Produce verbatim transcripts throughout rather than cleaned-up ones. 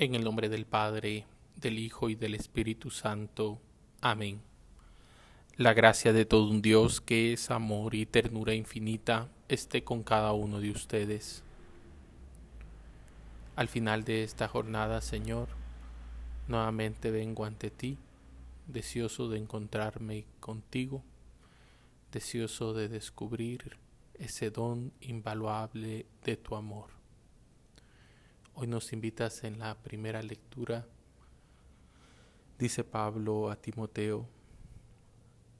En el nombre del Padre, del Hijo y del Espíritu Santo. Amén. La gracia de todo un Dios que es amor y ternura infinita esté con cada uno de ustedes. Al final de esta jornada, Señor, nuevamente vengo ante ti, deseoso de encontrarme contigo, deseoso de descubrir ese don invaluable de tu amor. Hoy nos invitas en la primera lectura, dice Pablo a Timoteo,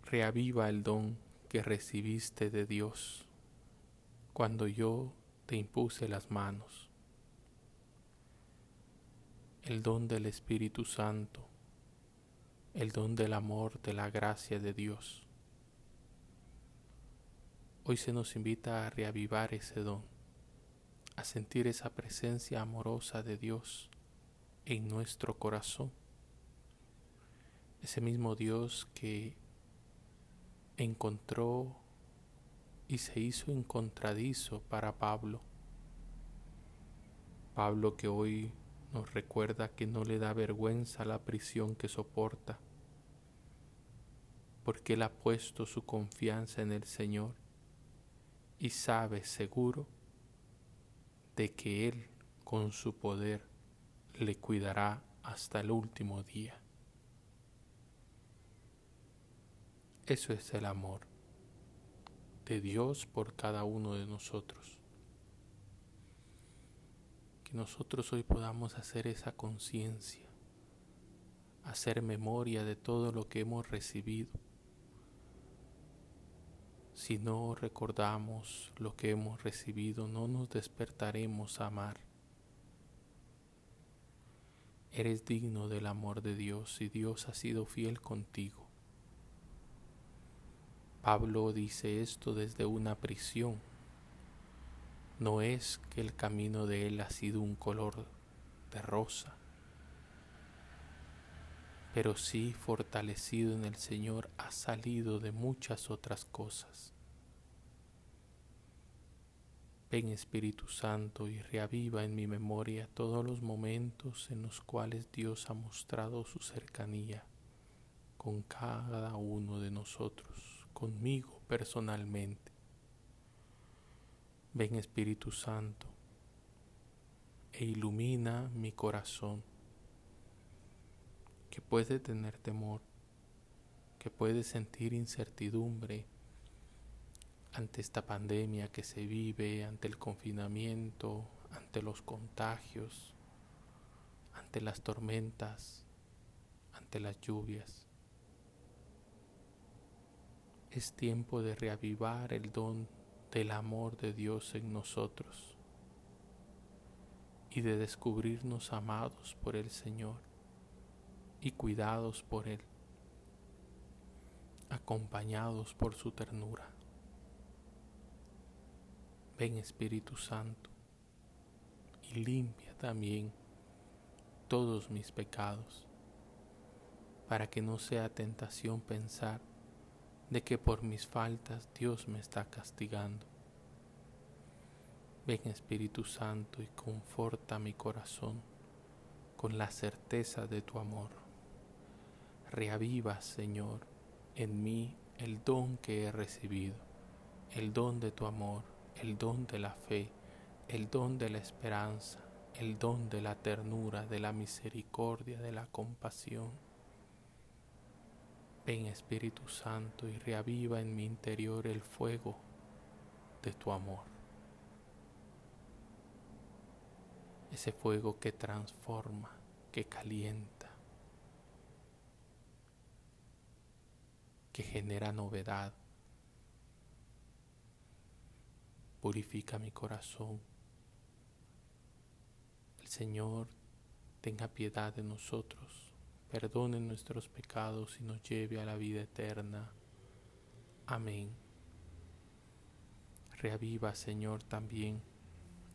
reaviva el don que recibiste de Dios cuando yo te impuse las manos. El don del Espíritu Santo, el don del amor, de la gracia de Dios. Hoy se nos invita a reavivar ese don, a sentir esa presencia amorosa de Dios en nuestro corazón. Ese mismo Dios que encontró y se hizo encontradizo para Pablo. Pablo que hoy nos recuerda que no le da vergüenza la prisión que soporta, porque él ha puesto su confianza en el Señor y sabe seguro de que Él con su poder le cuidará hasta el último día. Eso es el amor de Dios por cada uno de nosotros. Que nosotros hoy podamos hacer esa conciencia, hacer memoria de todo lo que hemos recibido. Si no recordamos lo que hemos recibido, no nos despertaremos a amar. Eres digno del amor de Dios y Dios ha sido fiel contigo. Pablo dice esto desde una prisión. No es que el camino de él ha sido un color de rosa, pero sí, fortalecido en el Señor, ha salido de muchas otras cosas. Ven Espíritu Santo y reaviva en mi memoria todos los momentos en los cuales Dios ha mostrado su cercanía con cada uno de nosotros, conmigo personalmente. Ven Espíritu Santo e ilumina mi corazón, que puede tener temor, que puede sentir incertidumbre ante esta pandemia que se vive, ante el confinamiento, ante los contagios, ante las tormentas, ante las lluvias. Es tiempo de reavivar el don del amor de Dios en nosotros y de descubrirnos amados por el Señor y cuidados por Él, acompañados por su ternura. Ven Espíritu Santo y limpia también todos mis pecados, para que no sea tentación pensar de que por mis faltas Dios me está castigando. Ven Espíritu Santo y conforta mi corazón con la certeza de tu amor. Reaviva, Señor, en mí el don que he recibido, el don de tu amor, el don de la fe, el don de la esperanza, el don de la ternura, de la misericordia, de la compasión. Ven Espíritu Santo y reaviva en mi interior el fuego de tu amor. Ese fuego que transforma, que calienta, que genera novedad. Purifica mi corazón. El Señor tenga piedad de nosotros, perdone nuestros pecados y nos lleve a la vida eterna. Amén. Reaviva, Señor, también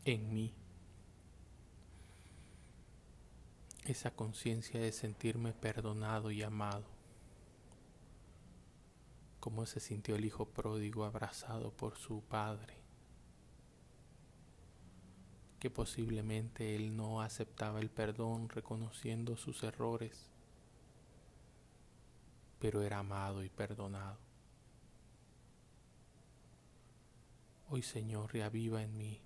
en mí esa conciencia de sentirme perdonado y amado, como se sintió el hijo pródigo abrazado por su padre. que posiblemente él no aceptaba el perdón reconociendo sus errores, pero era amado y perdonado. Hoy, Señor, reaviva en mí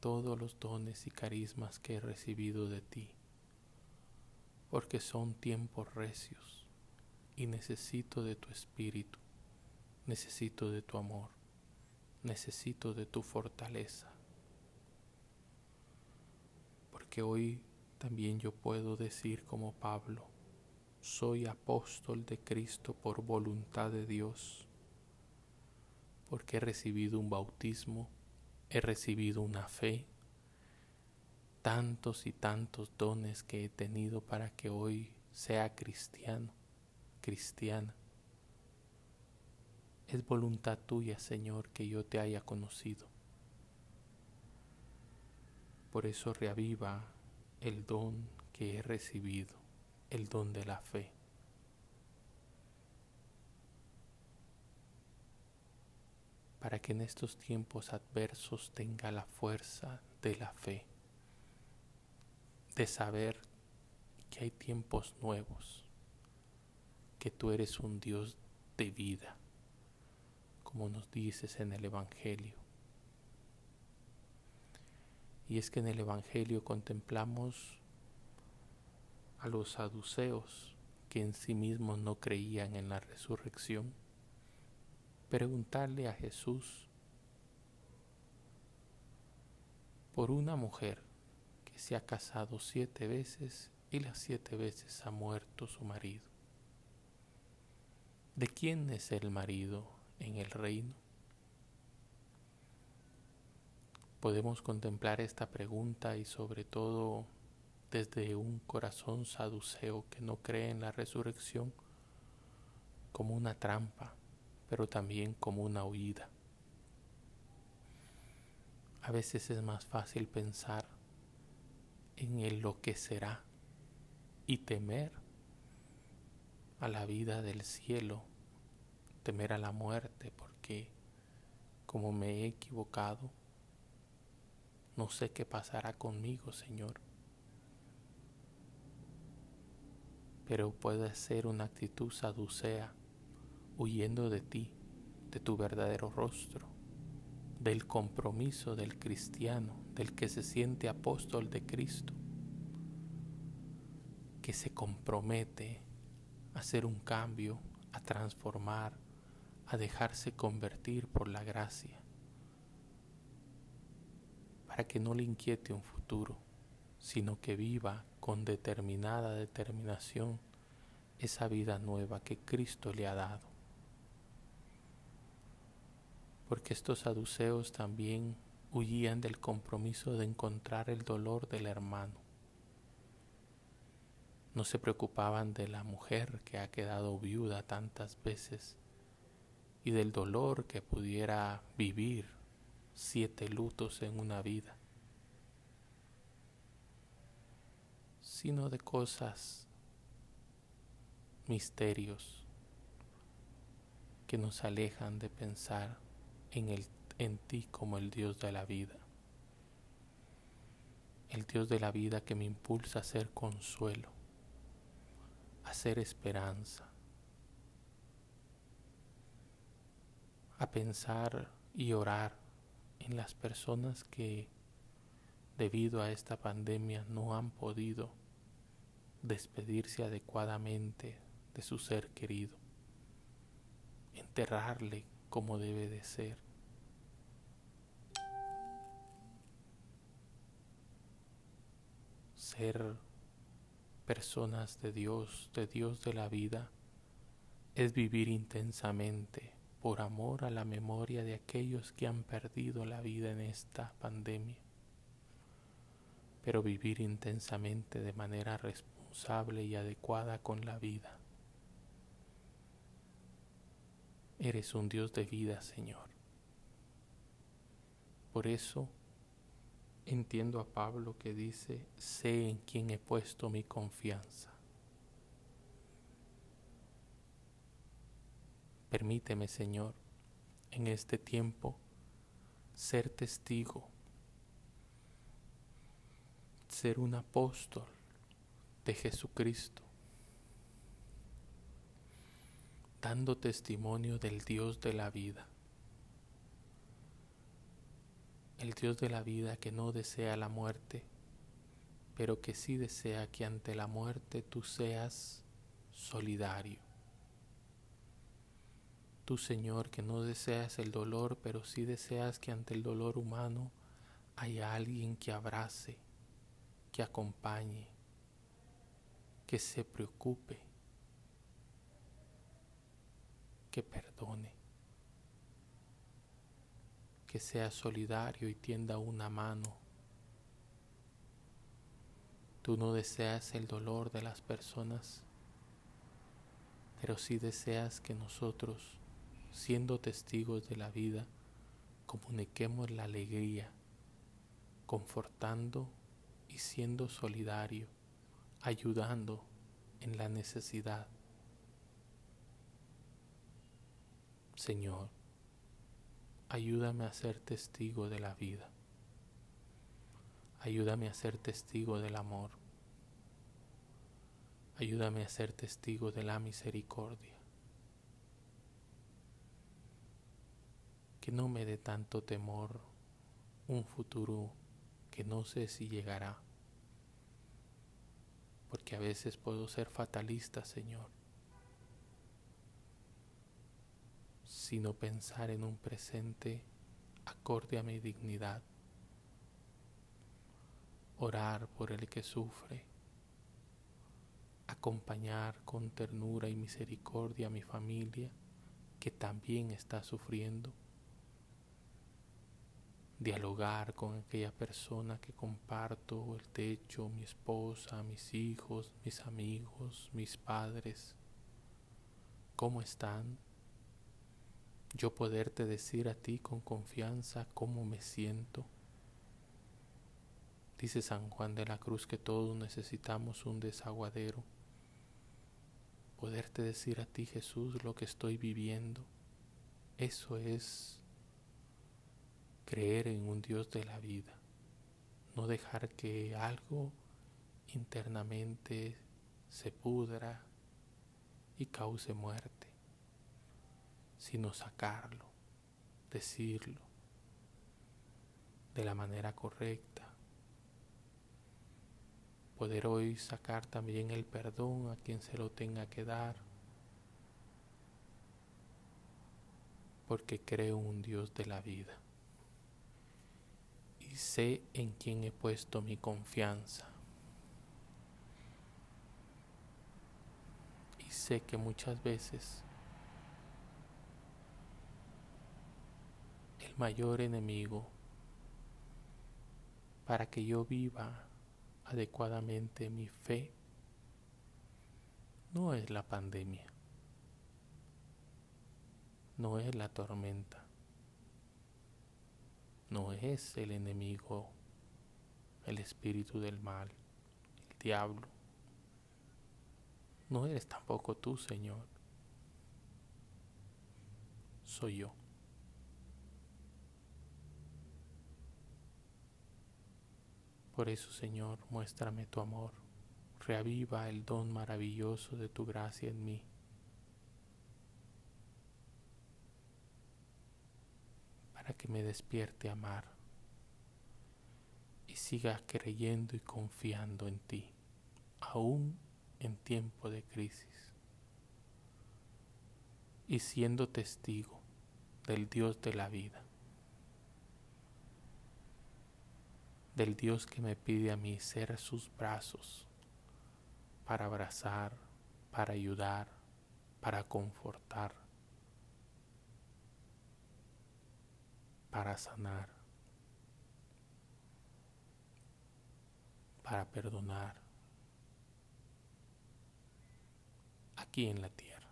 todos los dones y carismas que he recibido de ti, porque son tiempos recios y necesito de tu espíritu, necesito de tu amor, necesito de tu fortaleza, porque hoy también yo puedo decir como Pablo, soy apóstol de Cristo por voluntad de Dios, porque he recibido un bautismo, he recibido una fe, tantos y tantos dones que he tenido para que hoy sea cristiano, cristiana. Es voluntad tuya, Señor, que yo te haya conocido. Por eso reaviva el don que he recibido, el don de la fe. Para que en estos tiempos adversos tenga la fuerza de la fe, de saber que hay tiempos nuevos, que tú eres un Dios de vida, como nos dices en el Evangelio. Y es que en el Evangelio contemplamos a los saduceos, que en sí mismos no creían en la resurrección, preguntarle a Jesús por una mujer que se ha casado siete veces y las siete veces ha muerto su marido. ¿De quién es el marido en el reino? Podemos contemplar esta pregunta y sobre todo desde un corazón saduceo que no cree en la resurrección como una trampa, pero también como una huida. A veces es más fácil pensar en el lo que será y temer a la vida del cielo, temer a la muerte, porque como me he equivocado, no sé qué pasará conmigo, Señor. Pero puede ser una actitud saducea, huyendo de ti, de tu verdadero rostro, del compromiso del cristiano, del que se siente apóstol de Cristo, que se compromete a hacer un cambio, a transformar, a dejarse convertir por la gracia, para que no le inquiete un futuro, sino que viva con determinada determinación esa vida nueva que Cristo le ha dado. Porque estos saduceos también huían del compromiso de encontrar el dolor del hermano. No se preocupaban de la mujer que ha quedado viuda tantas veces y del dolor que pudiera vivir siete lutos en una vida, sino de cosas, misterios que nos alejan de pensar En, el, en ti como el Dios de la vida, el Dios de la vida que me impulsa a ser consuelo, a ser esperanza, a pensar y orar en las personas que debido a esta pandemia no han podido despedirse adecuadamente de su ser querido, enterrarle como debe de ser. Ser personas de Dios, de Dios de la vida, es vivir intensamente por amor a la memoria de aquellos que han perdido la vida en esta pandemia, pero vivir intensamente de manera responsable y adecuada con la vida. Eres un Dios de vida, Señor. Por eso entiendo a Pablo que dice, sé en quién he puesto mi confianza. Permíteme, Señor, en este tiempo ser testigo ser un apóstol de Jesucristo, dando testimonio del Dios de la vida, el Dios de la vida que no desea la muerte, pero que sí desea que ante la muerte tú seas solidario. Tú, Señor, que no deseas el dolor, pero sí deseas que ante el dolor humano haya alguien que abrace, que acompañe, que se preocupe, que perdone, que sea solidario y tienda una mano. Tú no deseas el dolor de las personas, pero sí deseas que nosotros, siendo testigos de la vida, comuniquemos la alegría, confortando y siendo solidario, ayudando en la necesidad. Señor, ayúdame a ser testigo de la vida. Ayúdame a ser testigo del amor. Ayúdame a ser testigo de la misericordia. Que no me dé tanto temor un futuro que no sé si llegará, porque a veces puedo ser fatalista, Señor, sino pensar en un presente acorde a mi dignidad, orar por el que sufre, acompañar con ternura y misericordia a mi familia que también está sufriendo, dialogar con aquella persona que comparto el techo, mi esposa, mis hijos, mis amigos, mis padres. ¿Cómo están? Yo poderte decir a ti con confianza cómo me siento. Dice San Juan de la Cruz que todos necesitamos un desaguadero. Poderte decir a ti, Jesús, lo que estoy viviendo. Eso es creer en un Dios de la vida, no dejar que algo internamente se pudra y cause muerte, sino sacarlo, decirlo de la manera correcta. Poder hoy sacar también el perdón a quien se lo tenga que dar, porque creo un Dios de la vida. Y sé en quién he puesto mi confianza. Y sé que muchas veces el mayor enemigo para que yo viva adecuadamente mi fe no es la pandemia, no es la tormenta. No es el enemigo, el espíritu del mal, el diablo. No eres tampoco tú, Señor. Soy yo. Por eso, Señor, muéstrame tu amor. Reaviva el don maravilloso de tu gracia en mí. Para que me despierte a amar y siga creyendo y confiando en ti, aún en tiempo de crisis, y siendo testigo del Dios de la vida, del Dios que me pide a mí ser sus brazos para abrazar, para ayudar, para confortar, para sanar, para perdonar, aquí en la tierra.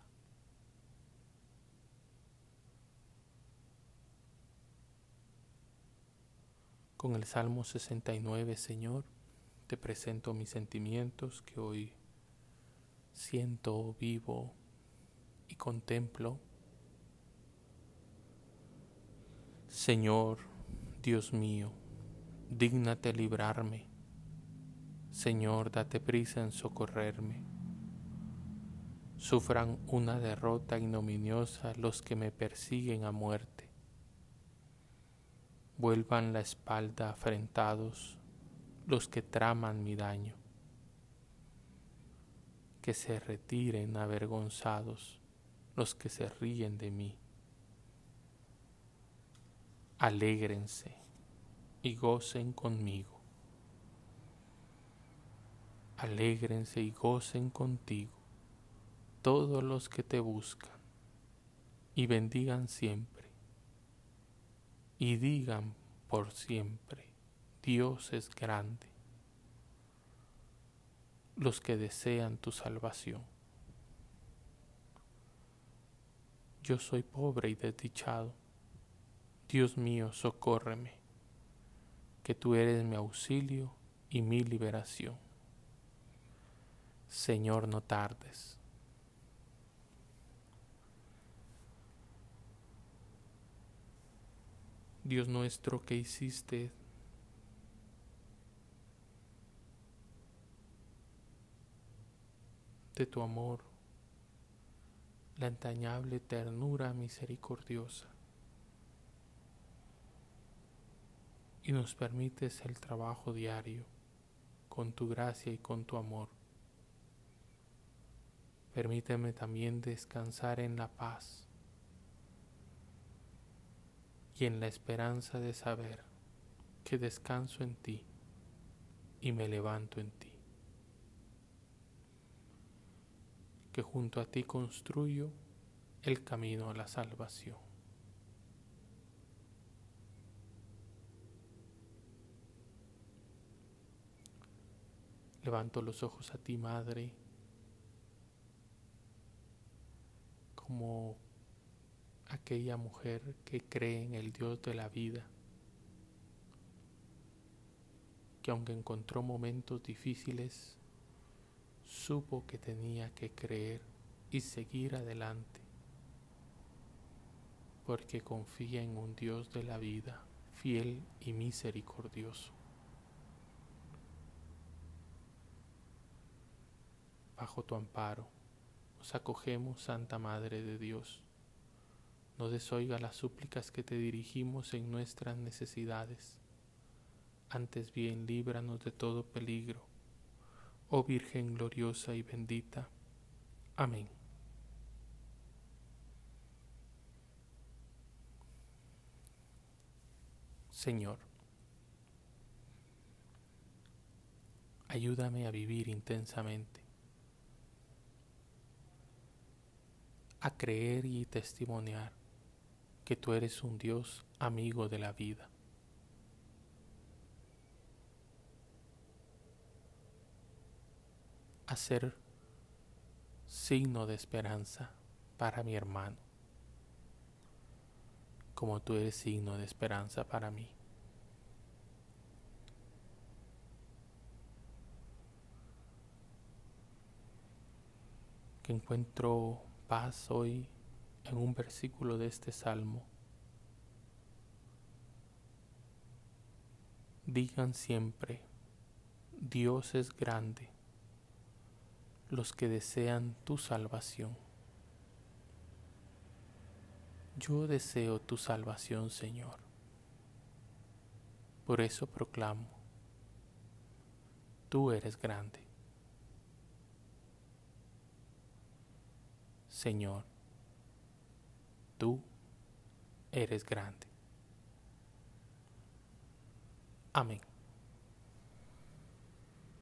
Con el Salmo sesenta y nueve, Señor, te presento mis sentimientos que hoy siento, vivo y contemplo. Señor, Dios mío, dígnate librarme, Señor, date prisa en socorrerme. Sufran una derrota ignominiosa los que me persiguen a muerte. Vuelvan la espalda afrentados los que traman mi daño. Que se retiren avergonzados los que se ríen de mí. Alégrense y gocen conmigo. Alégrense y gocen contigo todos los que te buscan, y bendigan siempre, y digan por siempre: Dios es grande, los que desean tu salvación. Yo soy pobre y desdichado. Dios mío, socórreme, que tú eres mi auxilio y mi liberación. Señor, no tardes. Dios nuestro, que hiciste de tu amor la entrañable ternura misericordiosa, y nos permites el trabajo diario con tu gracia y con tu amor. Permíteme también descansar en la paz y en la esperanza de saber que descanso en ti y me levanto en ti, que junto a ti construyo el camino a la salvación. Levanto los ojos a ti, Madre, como aquella mujer que cree en el Dios de la vida, que aunque encontró momentos difíciles, supo que tenía que creer y seguir adelante, porque confía en un Dios de la vida, fiel y misericordioso. Bajo tu amparo nos acogemos, Santa Madre de Dios. No desoiga las súplicas que te dirigimos en nuestras necesidades. Antes bien, líbranos de todo peligro, oh Virgen gloriosa y bendita. Amén. Señor, ayúdame a vivir intensamente, a creer y testimoniar que tú eres un Dios amigo de la vida. A ser signo de esperanza para mi hermano, como tú eres signo de esperanza para mí. Que encuentro paz hoy en un versículo de este salmo. Digan siempre: Dios es grande, los que desean tu salvación. Yo deseo tu salvación, Señor. Por eso proclamo: tú eres grande. Señor, tú eres grande. Amén.